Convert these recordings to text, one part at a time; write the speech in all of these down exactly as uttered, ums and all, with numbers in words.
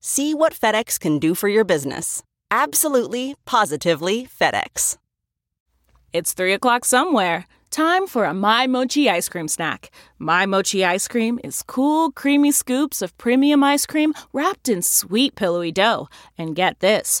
See what FedEx can do for your business. Absolutely, positively FedEx. It's three o'clock somewhere. Time for a MyMochi ice cream snack. MyMochi ice cream is cool, creamy scoops of premium ice cream wrapped in sweet, pillowy dough. And get this,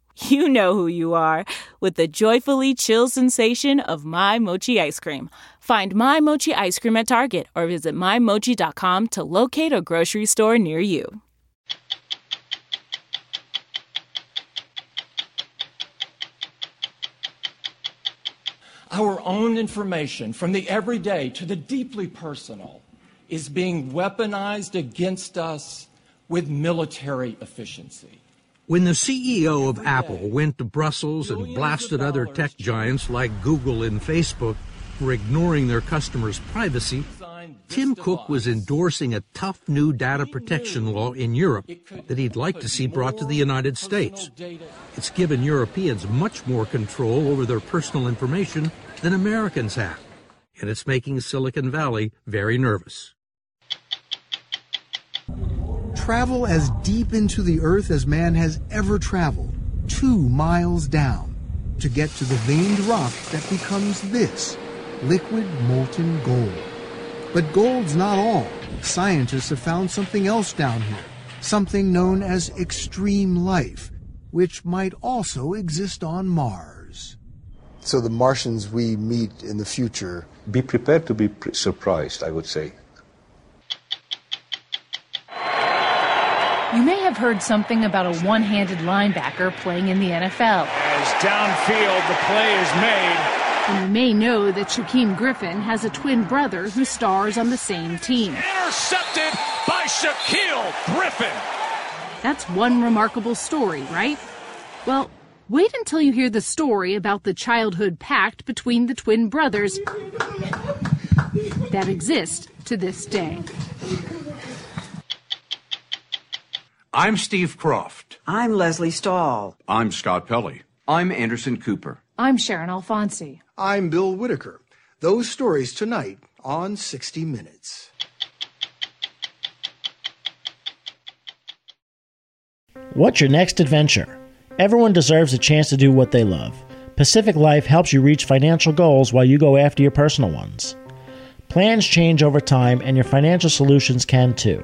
you know who you are, with the joyfully chill sensation of MyMochi ice cream. Find MyMochi ice cream at Target or visit My Mochi dot com to locate a grocery store near you. Our own information, from the everyday to the deeply personal, is being weaponized against us with military efficiency. When the C E O of Apple went to Brussels and blasted other tech giants like Google and Facebook for ignoring their customers' privacy, Tim Cook was endorsing a tough new data protection law in Europe that he'd like to see brought to the United States. It's given Europeans much more control over their personal information than Americans have, and it's making Silicon Valley very nervous. Travel as deep into the earth as man has ever traveled, two miles down, to get to the veined rock that becomes this, liquid molten gold. But gold's not all. Scientists have found something else down here, something known as extreme life, which might also exist on Mars. So the Martians we meet in the future... Be prepared to be pre- surprised, I would say. You may have heard something about a one-handed linebacker playing in the N F L. As downfield, the play is made... And you may know that Shaquem Griffin has a twin brother who stars on the same team. Intercepted by Shaquille Griffin! That's one remarkable story, right? Well, wait until you hear the story about the childhood pact between the twin brothers that exists to this day. I'm Steve Croft. I'm Leslie Stahl. I'm Scott Pelley. I'm Anderson Cooper. I'm Sharon Alfonsi. I'm Bill Whitaker. Those stories tonight on sixty minutes. What's your next adventure? Everyone deserves a chance to do what they love. Pacific Life helps you reach financial goals while you go after your personal ones. Plans change over time, and your financial solutions can too.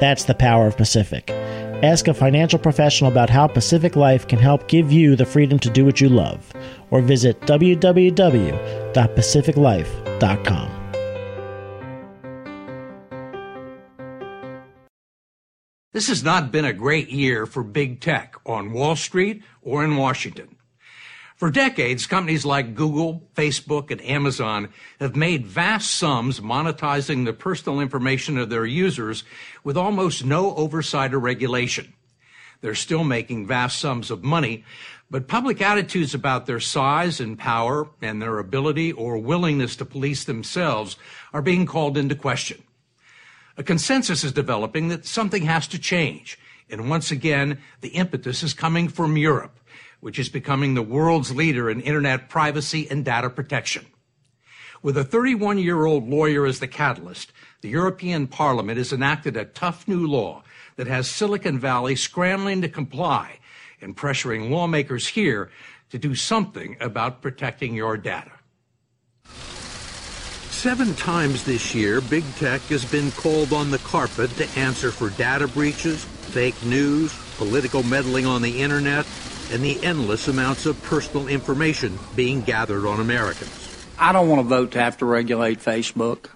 That's the power of Pacific. Ask a financial professional about how Pacific Life can help give you the freedom to do what you love, or visit w w w dot pacific life dot com. This has not been a great year for big tech on Wall Street or in Washington. For decades, companies like Google, Facebook, and Amazon have made vast sums monetizing the personal information of their users with almost no oversight or regulation. They're still making vast sums of money, but public attitudes about their size and power and their ability or willingness to police themselves are being called into question. A consensus is developing that something has to change, and once again, the impetus is coming from Europe, which is becoming the world's leader in internet privacy and data protection. With a thirty-one-year-old lawyer as the catalyst, the European Parliament has enacted a tough new law that has Silicon Valley scrambling to comply and pressuring lawmakers here to do something about protecting your data. Seven times this year, big tech has been called on the carpet to answer for data breaches, fake news, political meddling on the internet, and the endless amounts of personal information being gathered on Americans. I don't want to vote to have to regulate Facebook,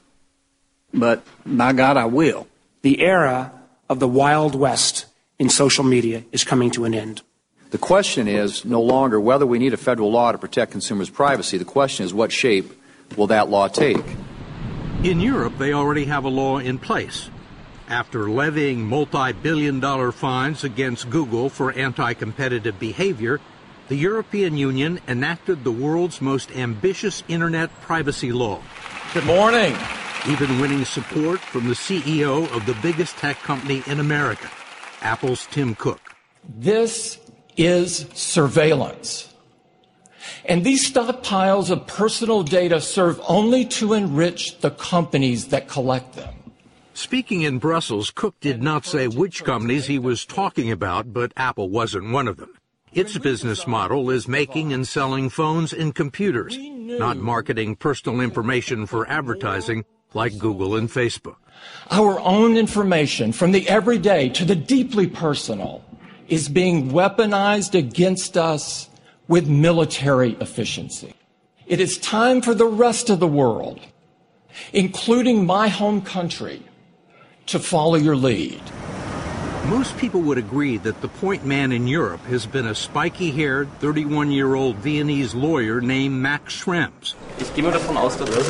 but by God, I will. The era of the Wild West in social media is coming to an end. The question is no longer whether we need a federal law to protect consumers' privacy. The question is what shape will that law take? In Europe, they already have a law in place. After levying multi-billion dollar fines against Google for anti-competitive behavior, the European Union enacted the world's most ambitious internet privacy law. Good morning. Even winning support from the C E O of the biggest tech company in America, Apple's Tim Cook. This is surveillance. And these stockpiles of personal data serve only to enrich the companies that collect them. Speaking in Brussels, Cook did not say which companies he was talking about, but Apple wasn't one of them. Its business model is making and selling phones and computers, not marketing personal information for advertising like Google and Facebook. Our own information, from the everyday to the deeply personal, is being weaponized against us with military efficiency. It is time for the rest of the world, including my home country, to follow your lead. Most people would agree that the point man in Europe has been a spiky-haired, thirty-one-year-old Viennese lawyer named Max Schrems,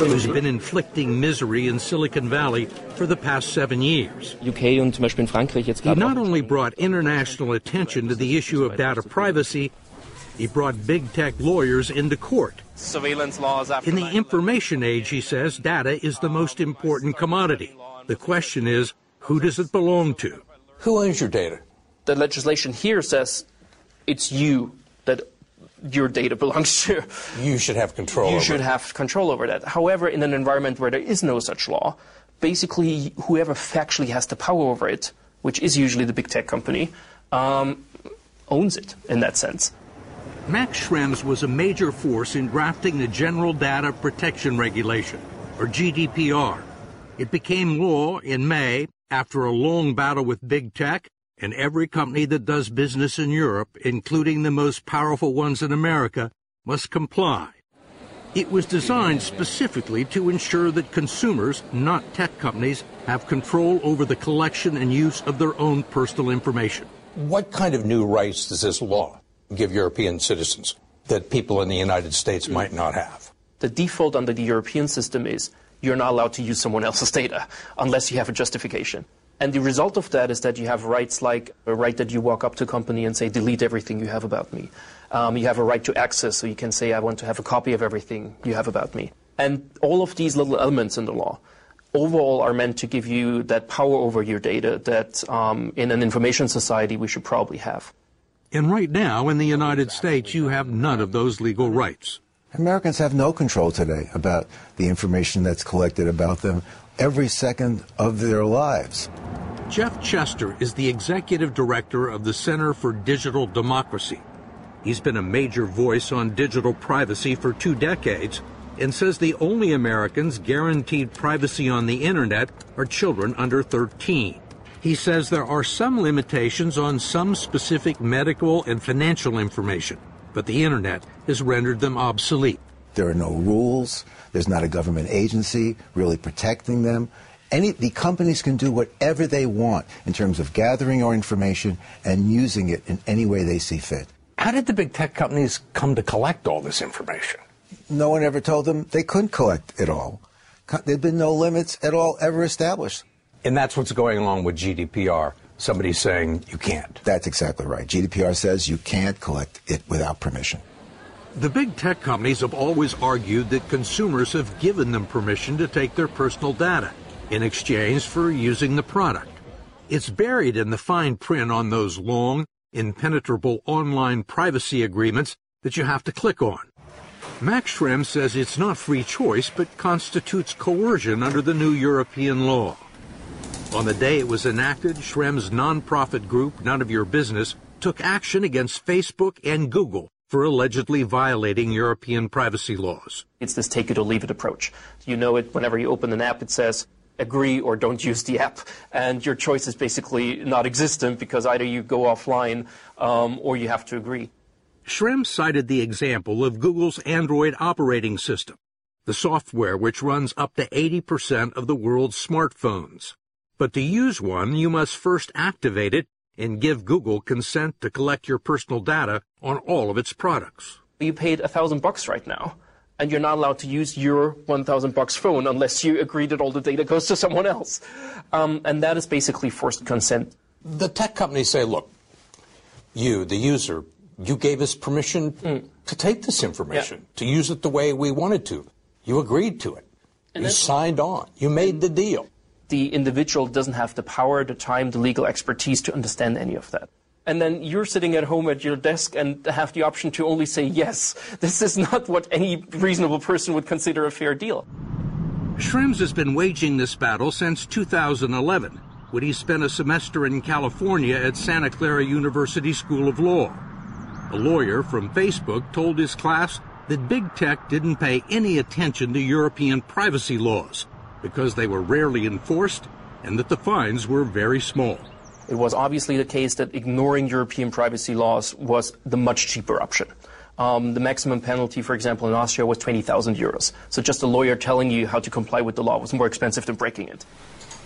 who's been inflicting misery in Silicon Valley for the past seven years. He not only brought international attention to the issue of data privacy, he brought big tech lawyers into court. Surveillance laws after in the information age, he says, data is the most important commodity. The question is, who does it belong to? Who owns your data? The legislation here says it's you that your data belongs to. You should have control over it. You should have control over that. However, in an environment where there is no such law, basically whoever factually has the power over it, which is usually the big tech company, um, owns it in that sense. Max Schrems was a major force in drafting the General Data Protection Regulation, or G D P R. It became law in May after a long battle with big tech and every company that does business in Europe, including the most powerful ones in America, must comply. It was designed specifically to ensure that consumers, not tech companies, have control over the collection and use of their own personal information. What kind of new rights does this law give European citizens that people in the United States might not have? The default under the European system is you're not allowed to use someone else's data unless you have a justification. And the result of that is that you have rights like a right that you walk up to a company and say, delete everything you have about me. Um, you have a right to access, so you can say, I want to have a copy of everything you have about me. And all of these little elements in the law overall are meant to give you that power over your data that um, in an information society we should probably have. And right now, in the United States, you have none of those legal rights. Americans have no control today about the information that's collected about them every second of their lives. Jeff Chester is the executive director of the Center for Digital Democracy. He's been a major voice on digital privacy for two decades and says the only Americans guaranteed privacy on the internet are children under thirteen. He says there are some limitations on some specific medical and financial information, but the internet has rendered them obsolete. There are no rules. There's not a government agency really protecting them. Any, the companies can do whatever they want in terms of gathering our information and using it in any way they see fit. How did the big tech companies come to collect all this information? No one ever told them they couldn't collect it all. There'd been no limits at all ever established. And that's what's going on with G D P R. Somebody's saying you can't. That's exactly right. G D P R says you can't collect it without permission. The big tech companies have always argued that consumers have given them permission to take their personal data in exchange for using the product. It's buried in the fine print on those long, impenetrable online privacy agreements that you have to click on. Max Schrems says it's not free choice, but constitutes coercion under the new European law. On the day it was enacted, Schrems' nonprofit group, None of Your Business, took action against Facebook and Google for allegedly violating European privacy laws. It's this take-it-or-leave-it approach. You know it whenever you open an app, it says, agree or don't use the app. And your choice is basically not existent because either you go offline um, or you have to agree. Schrems cited the example of Google's Android operating system, the software which runs up to eighty percent of the world's smartphones. But to use one, you must first activate it and give Google consent to collect your personal data on all of its products. You paid a thousand bucks right now, and you're not allowed to use your one thousand bucks phone unless you agree that all the data goes to someone else. Um, and that is basically forced consent. The tech companies say, look, you, the user, you gave us permission mm. to take this information, yeah. to use it the way we wanted to. You agreed to it. And you signed on. You made the deal. The individual doesn't have the power, the time, the legal expertise to understand any of that. And then you're sitting at home at your desk and have the option to only say yes. This is not what any reasonable person would consider a fair deal. Schrems has been waging this battle since two thousand eleven, when he spent a semester in California at Santa Clara University School of Law. A lawyer from Facebook told his class that big tech didn't pay any attention to European privacy laws, because they were rarely enforced and that the fines were very small. It was obviously the case that ignoring European privacy laws was the much cheaper option. Um, the maximum penalty, for example, in Austria was twenty thousand euros. So just a lawyer telling you how to comply with the law was more expensive than breaking it.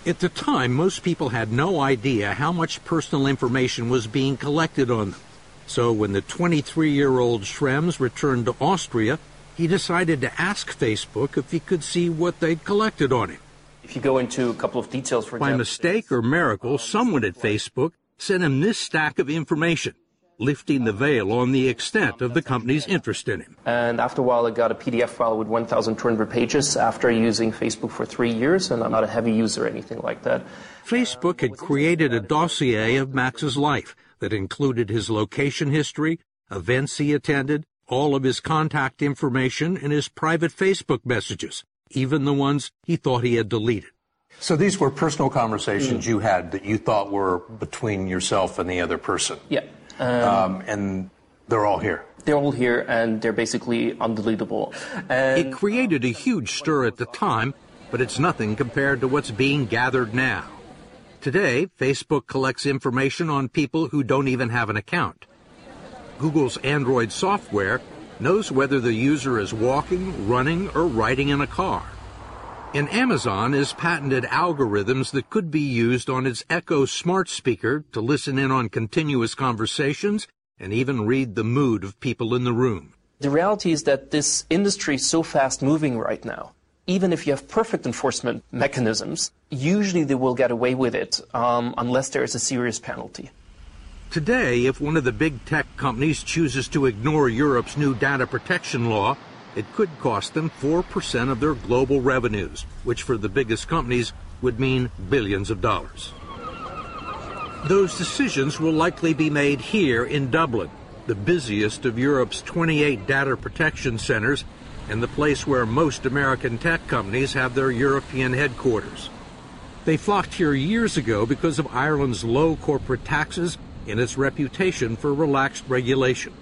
At the time, most people had no idea how much personal information was being collected on them. So when the twenty-three-year-old Schrems returned to Austria, he decided to ask Facebook if he could see what they'd collected on him. If you go into a couple of details, for example, by mistake or miracle, someone at Facebook sent him this stack of information, lifting the veil on the extent of the company's interest in him. And after a while, I got a P D F file with one thousand two hundred pages after using Facebook for three years, and I'm not a heavy user or anything like that. Facebook had created a dossier of Max's life that included his location history, events he attended, all of his contact information and his private Facebook messages, even the ones he thought he had deleted. So these were personal conversations mm. you had that you thought were between yourself and the other person. Yeah. Um, um, and they're all here. They're all here, and they're basically undeletable. And it created a huge stir at the time, but it's nothing compared to what's being gathered now. Today, Facebook collects information on people who don't even have an account. Google's Android software knows whether the user is walking, running, or riding in a car. And Amazon has patented algorithms that could be used on its Echo smart speaker to listen in on continuous conversations and even read the mood of people in the room. The reality is that this industry is so fast-moving right now. Even if you have perfect enforcement mechanisms, usually they will get away with it um, unless there is a serious penalty. Today, if one of the big tech companies chooses to ignore Europe's new data protection law, it could cost them four percent of their global revenues, which for the biggest companies would mean billions of dollars. Those decisions will likely be made here in Dublin, the busiest of Europe's twenty-eight data protection centers and the place where most American tech companies have their European headquarters. They flocked here years ago because of Ireland's low corporate taxes in its reputation for relaxed regulation.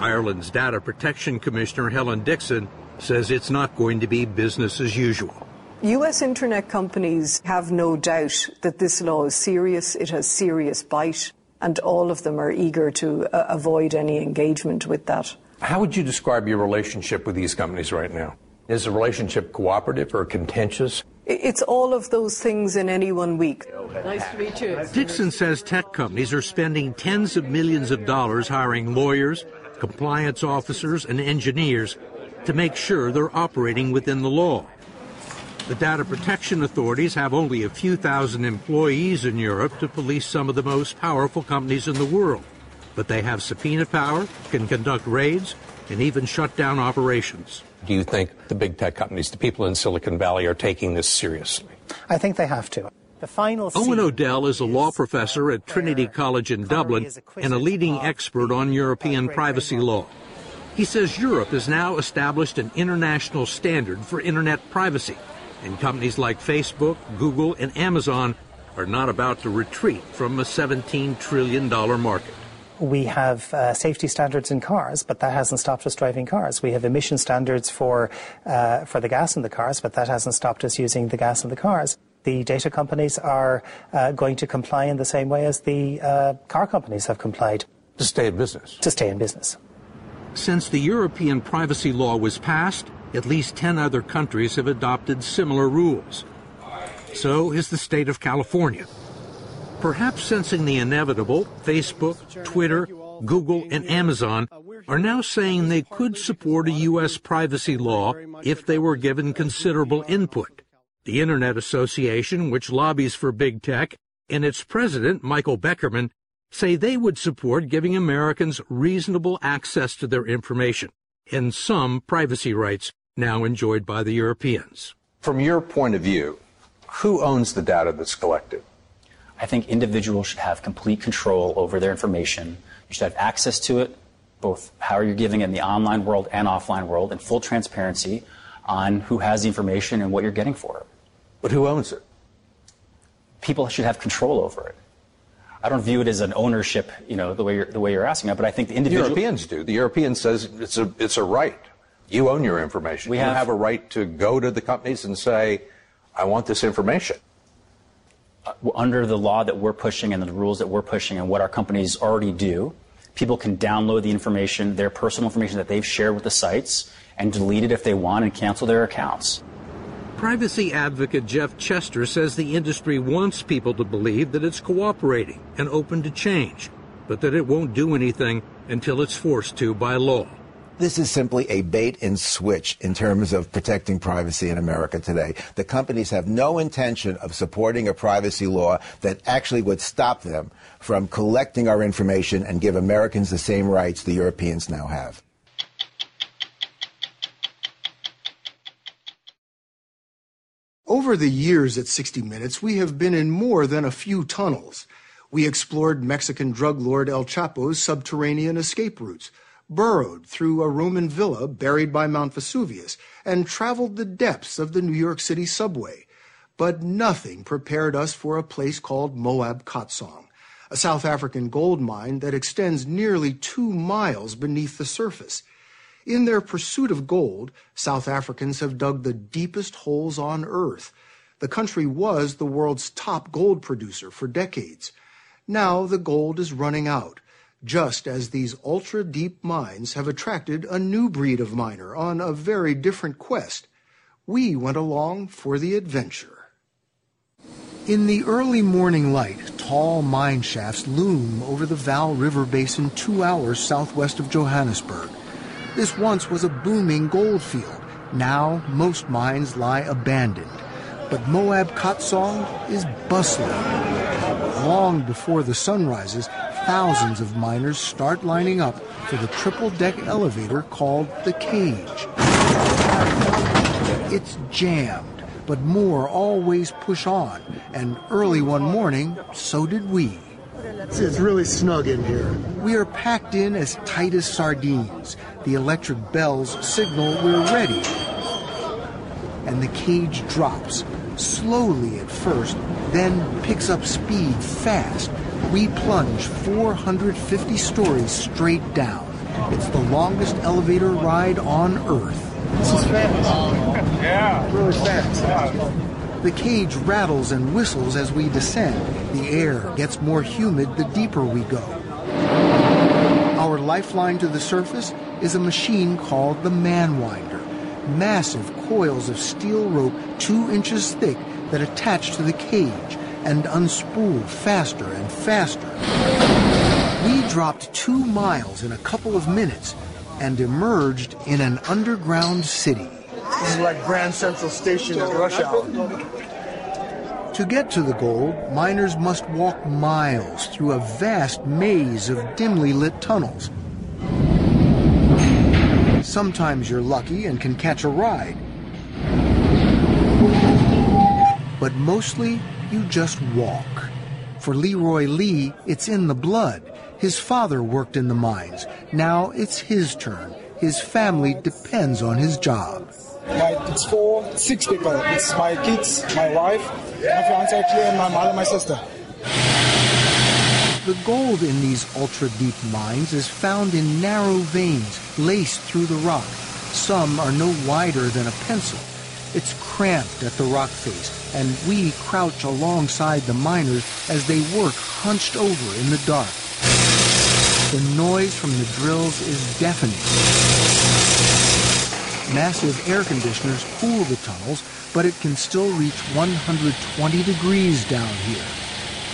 Ireland's Data Protection Commissioner Helen Dixon says it's not going to be business as usual. U S internet companies have no doubt that this law is serious, it has serious bite, and all of them are eager to uh, avoid any engagement with that. How would you describe your relationship with these companies right now? Is the relationship cooperative or contentious? It's all of those things in any one week. Nice to meet you. Dixon says tech companies are spending tens of millions of dollars hiring lawyers, compliance officers, and engineers to make sure they're operating within the law. The data protection authorities have only a few thousand employees in Europe to police some of the most powerful companies in the world. But they have subpoena power, can conduct raids, and even shut down operations. Do you think the big tech companies, the people in Silicon Valley, are taking this seriously? I think they have to. The final Owen O'Dell is a law professor at Trinity College in Dublin and a leading expert on European privacy law. He says Europe has now established an international standard for internet privacy. And companies like Facebook, Google, and Amazon are not about to retreat from a seventeen trillion dollars market. We have uh, safety standards in cars, but that hasn't stopped us driving cars. We have emission standards for, uh, for the gas in the cars, but that hasn't stopped us using the gas in the cars. The data companies are uh, going to comply in the same way as the uh, car companies have complied. To stay in business. To stay in business. Since the European privacy law was passed, at least ten other countries have adopted similar rules. So is the state of California. Perhaps sensing the inevitable, Facebook, Twitter, Google, and Amazon are now saying they could support a U S privacy law if they were given considerable input. The Internet Association, which lobbies for big tech, and its president, Michael Beckerman, say they would support giving Americans reasonable access to their information and some privacy rights now enjoyed by the Europeans. From your point of view, who owns the data that's collected? I think individuals should have complete control over their information. You should have access to it, both how you're giving it in the online world and offline world, and full transparency on who has the information and what you're getting for it. But who owns it? People should have control over it. I don't view it as an ownership, you know, the way you're, the way you're asking that, but I think the individual... The Europeans do. The European says it's a, it's a right. You own your information. We have, you have a right to go to the companies and say, I want this information. Uh, under the law that we're pushing and the rules that we're pushing and what our companies already do, people can download the information, their personal information that they've shared with the sites, and delete it if they want and cancel their accounts. Privacy advocate Jeff Chester says the industry wants people to believe that it's cooperating and open to change, but that it won't do anything until it's forced to by law. This is simply a bait and switch in terms of protecting privacy in America today. The companies have no intention of supporting a privacy law that actually would stop them from collecting our information and give Americans the same rights the Europeans now have. Over the years at sixty minutes, we have been in more than a few tunnels. We explored Mexican drug lord El Chapo's subterranean escape routes, burrowed through a Roman villa buried by Mount Vesuvius, and traveled the depths of the New York City subway. But nothing prepared us for a place called Moab Kotsong, a South African gold mine that extends nearly two miles beneath the surface. In their pursuit of gold, South Africans have dug the deepest holes on earth. The country was the world's top gold producer for decades. Now the gold is running out, just as these ultra-deep mines have attracted a new breed of miner on a very different quest. We went along for the adventure. In the early morning light, tall mine shafts loom over the Vaal River Basin two hours southwest of Johannesburg. This once was a booming gold field. Now most mines lie abandoned. But Moab Kotsong is bustling. Long before the sun rises, thousands of miners start lining up for the triple-deck elevator called the cage. It's jammed, but more always push on. And early one morning, so did we. It's really snug in here. We are packed in as tight as sardines. The electric bells signal we're ready. And the cage drops, slowly at first, then picks up speed fast. We plunge four hundred fifty stories straight down. It's the longest elevator ride on Earth. This is fast. Yeah. Really fast. Yeah. The cage rattles and whistles as we descend. The air gets more humid the deeper we go. Our lifeline to the surface is a machine called the Manwinder. Massive coils of steel rope two inches thick that attach to the cage and unspool faster and faster. We dropped two miles in a couple of minutes and emerged in an underground city. This is like Grand Central Station at rush hour. To get to the goal, miners must walk miles through a vast maze of dimly lit tunnels. Sometimes you're lucky and can catch a ride. But mostly, you just walk. For Leroy Lee, it's in the blood. His father worked in the mines. Now it's his turn. His family depends on his job. My, it's four, six people. It's my kids, my wife, my fiance actually, and my mother and my sister. The gold in these ultra-deep mines is found in narrow veins laced through the rock. Some are no wider than a pencil. It's cramped at the rock face, and we crouch alongside the miners as they work hunched over in the dark. The noise from the drills is deafening. Massive air conditioners cool the tunnels, but it can still reach one hundred twenty degrees down here.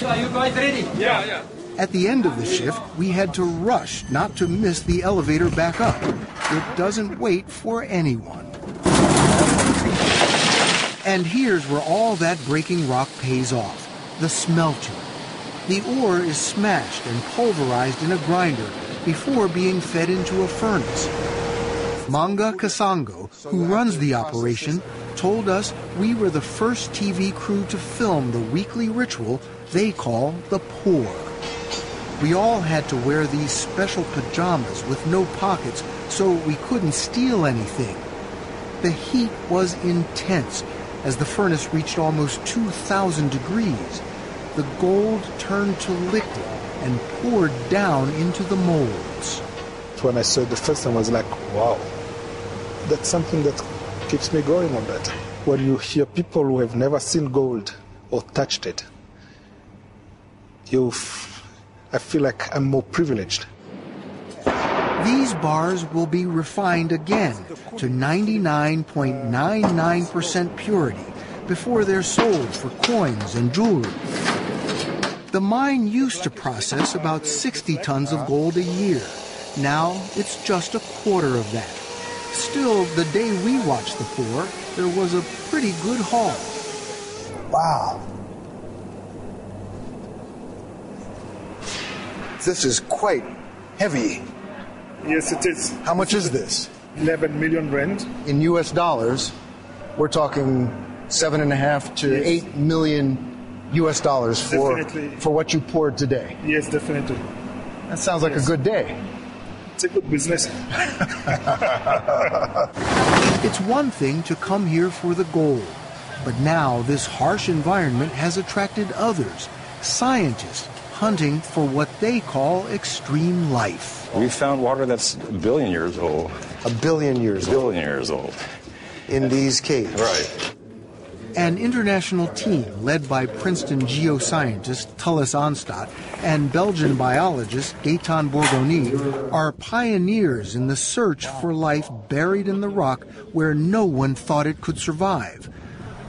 Are you guys ready? Yeah, yeah. At the end of the shift, we had to rush not to miss the elevator back up. It doesn't wait for anyone. And here's where all that breaking rock pays off, the smelter. The ore is smashed and pulverized in a grinder before being fed into a furnace. Manga Kasango, who runs the operation, told us we were the first T V crew to film the weekly ritual they call the pour. We all had to wear these special pajamas with no pockets so we couldn't steal anything. The heat was intense as the furnace reached almost two thousand degrees. The gold turned to liquid and poured down into the molds. When I saw it the first time, I was like, wow, that's something that keeps me going on that. When you hear people who have never seen gold or touched it, You f- I feel like I'm more privileged. These bars will be refined again to ninety-nine point nine nine percent purity before they're sold for coins and jewelry. The mine used to process about sixty tons of gold a year. Now it's just a quarter of that. Still, the day we watched the pour, there was a pretty good haul. Wow. This is quite heavy. Yes, it is. How much is this? eleven million rand. In U S dollars, we're talking seven and a half to yes. eight million U S dollars for, definitely. for what you poured today. Yes, definitely. That sounds like yes. a good day. It's a good business. It's one thing to come here for the gold, but now this harsh environment has attracted others, scientists, hunting for what they call extreme life. We found water that's a billion years old. A billion years old. A billion years old. In these caves. Right. An international team led by Princeton geoscientist Tullis Onstott and Belgian biologist Gaetan Borgonie are pioneers in the search for life buried in the rock where no one thought it could survive.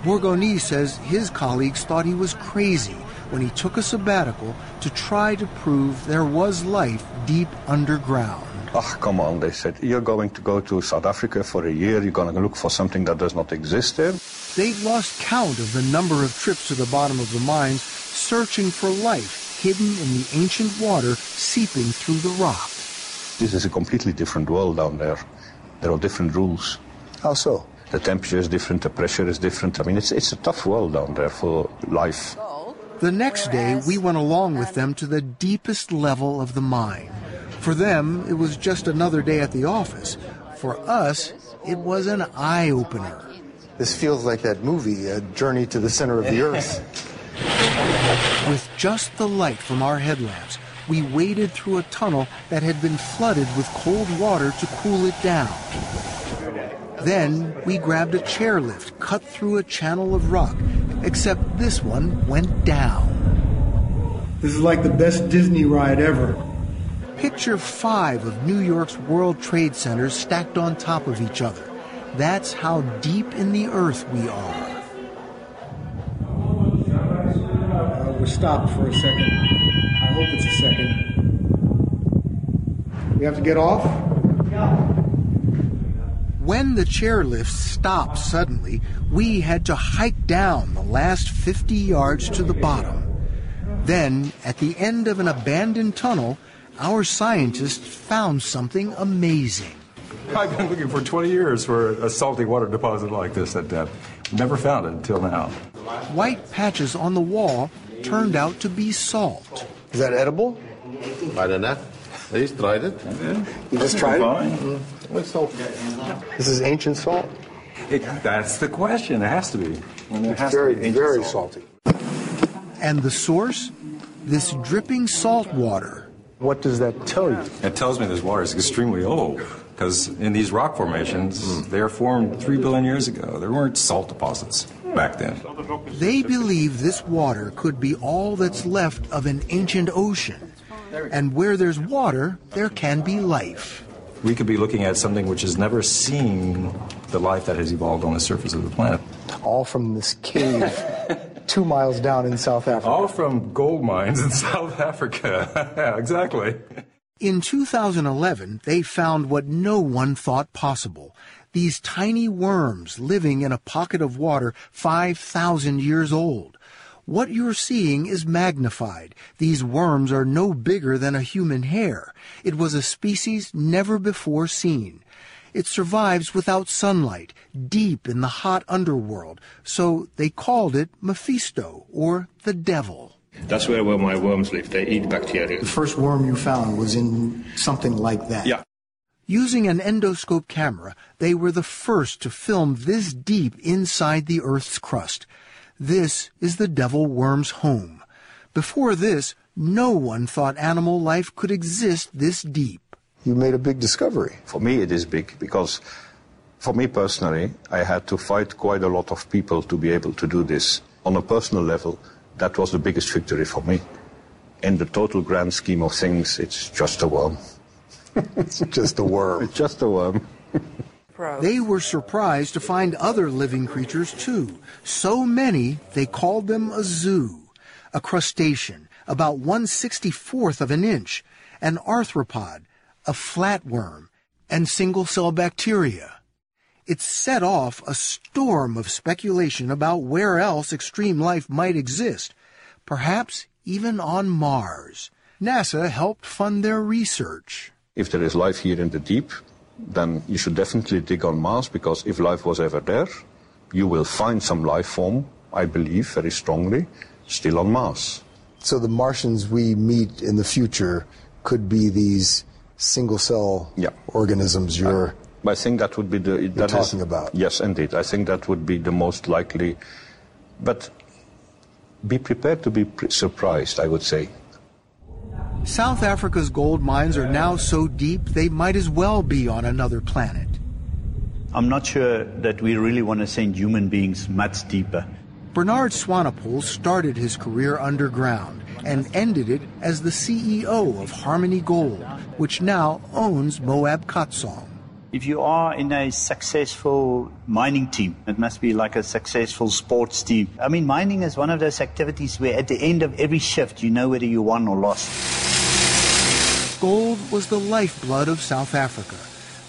Borgonie says his colleagues thought he was crazy when he took a sabbatical to try to prove there was life deep underground. Ah, oh, come on, they said, you're going to go to South Africa for a year, you're going to look for something that does not exist there. They'd lost count of the number of trips to the bottom of the mines, searching for life hidden in the ancient water seeping through the rock. This is a completely different world down there. There are different rules. How so? The temperature is different, the pressure is different. I mean, it's, it's a tough world down there for life. The next day, we went along with them to the deepest level of the mine. For them, it was just another day at the office. For us, it was an eye-opener. This feels like that movie, A Journey to the Center of the Earth. With just the light from our headlamps, we waded through a tunnel that had been flooded with cold water to cool it down. Then we grabbed a chairlift, cut through a channel of rock, except this one went down. This is like the best Disney ride ever. Picture five of New York's World Trade Centers stacked on top of each other. That's how deep in the earth we are. Uh, we're stopped for a second. I hope it's a second. We have to get off? Yeah. When the chairlift stopped suddenly, we had to hike down the last fifty yards to the bottom. Then, at the end of an abandoned tunnel, our scientists found something amazing. I've been looking for twenty years for a salty water deposit like this at depth. Never found it until now. White patches on the wall turned out to be salt. Is that edible? I don't know. He's tried it. Yeah. You just tried fine. it? Mm-hmm. What's salt? This is ancient salt? It, that's the question. It has to be. And it it's has very, to be very salt. salty. And the source? This dripping salt water. What does that tell you? It tells me this water is extremely old, because in these rock formations, mm. they are formed three billion years ago. There weren't salt deposits back then. They believe this water could be all that's left of an ancient ocean. And where there's water, there can be life. We could be looking at something which has never seen the life that has evolved on the surface of the planet. All from this cave two miles down in South Africa. All from gold mines in South Africa. Yeah, exactly. In two thousand eleven, they found what no one thought possible. These tiny worms living in a pocket of water five thousand years old. What you're seeing is magnified. These worms are no bigger than a human hair. It was a species never before seen. It survives without sunlight, deep in the hot underworld, so they called it Mephisto, or the devil. That's where, where my worms live. They eat bacteria. The first worm you found was in something like that. Yeah. Using an endoscope camera, they were the first to film this deep inside the Earth's crust. This is the devil worm's home. Before this, no one thought animal life could exist this deep. You made a big discovery. For me, it is big, because for me personally, I had to fight quite a lot of people to be able to do this. On a personal level, that was the biggest victory for me. In the total grand scheme of things, it's just a worm. It's just a worm. It's just a worm. They were surprised to find other living creatures, too. So many, they called them a zoo. A crustacean, about one sixty-fourth of an inch. An arthropod, a flatworm, and single-cell bacteria. It set off a storm of speculation about where else extreme life might exist. Perhaps even on Mars. NASA helped fund their research. If there is life here in the deep, then you should definitely dig on Mars, because if life was ever there, you will find some life form, I believe very strongly, still on Mars. So the Martians we meet in the future could be these single-cell yeah. organisms you're, I, I think that would be the, you're that talking is, about. Yes, indeed. I think that would be the most likely. But be prepared to be pre- surprised, I would say. South Africa's gold mines are now so deep they might as well be on another planet. I'm not sure that we really want to send human beings much deeper. Bernard Swanepoel started his career underground and ended it as the C E O of Harmony Gold, which now owns Moab Kotsong. If you are in a successful mining team, it must be like a successful sports team. I mean, mining is one of those activities where at the end of every shift, you know whether you won or lost. Gold was the lifeblood of South Africa.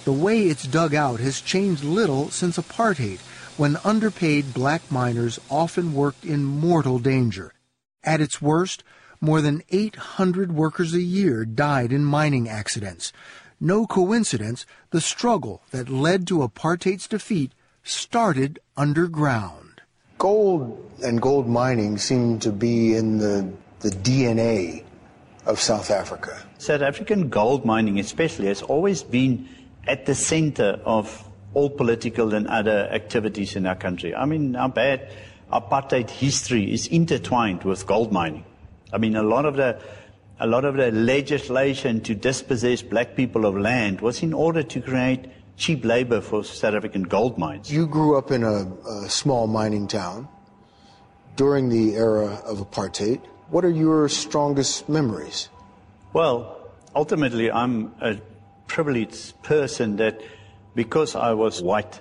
The way it's dug out has changed little since apartheid, when underpaid black miners often worked in mortal danger. At its worst, more than eight hundred workers a year died in mining accidents. No coincidence, the struggle that led to apartheid's defeat started underground. Gold and gold mining seem to be in the, the D N A of South Africa. South African gold mining especially has always been at the center of all political and other activities in our country. I mean, our bad apartheid history is intertwined with gold mining. I mean, a lot of the A lot of the legislation to dispossess black people of land was in order to create cheap labor for South African gold mines. You grew up in a, a small mining town during the era of apartheid. What are your strongest memories? Well, ultimately, I'm a privileged person that because I was white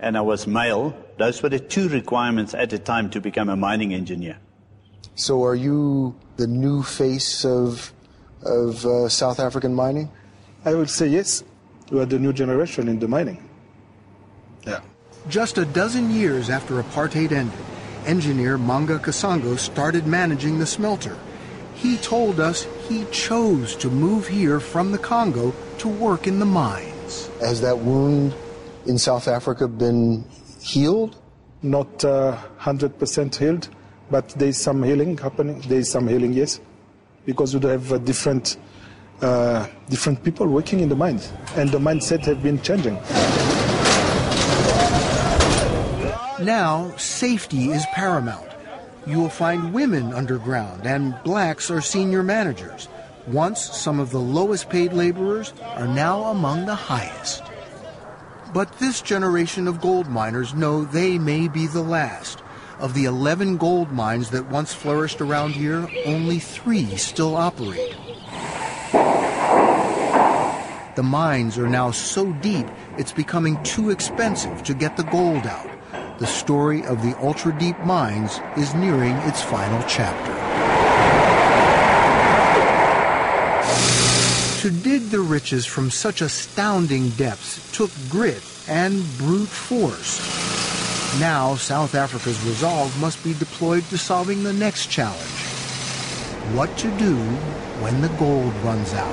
and I was male, those were the two requirements at the time to become a mining engineer. So are you the new face of, of uh, South African mining? I would say yes. We are the new generation in the mining. Yeah. Just a dozen years after apartheid ended, engineer Manga Kasango started managing the smelter. He told us he chose to move here from the Congo to work in the mines. Has that wound in South Africa been healed? Not uh, one hundred percent healed, but there's some healing happening. There's some healing, yes, because we have a different... Uh, different people working in the mines, and the mindset have been changing. Now, safety is paramount. You will find women underground, and blacks are senior managers. Once, some of the lowest paid laborers are now among the highest. But this generation of gold miners know they may be the last. Of the eleven gold mines that once flourished around here, only three still operate. The mines are now so deep, it's becoming too expensive to get the gold out. The story of the ultra-deep mines is nearing its final chapter. To dig the riches from such astounding depths took grit and brute force. Now, South Africa's resolve must be deployed to solving the next challenge. What to do when the gold runs out.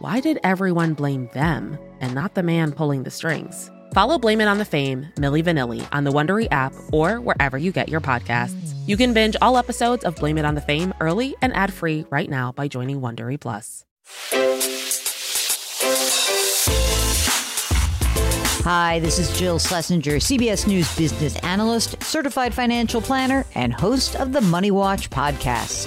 why did everyone blame them and not the man pulling the strings? Follow Blame It on the Fame, Milli Vanilli, on the Wondery app or wherever you get your podcasts. You can binge all episodes of Blame It on the Fame early and ad-free right now by joining Wondery Plus. Hi, this is Jill Schlesinger, C B S News business analyst, certified financial planner, and host of the Money Watch podcast.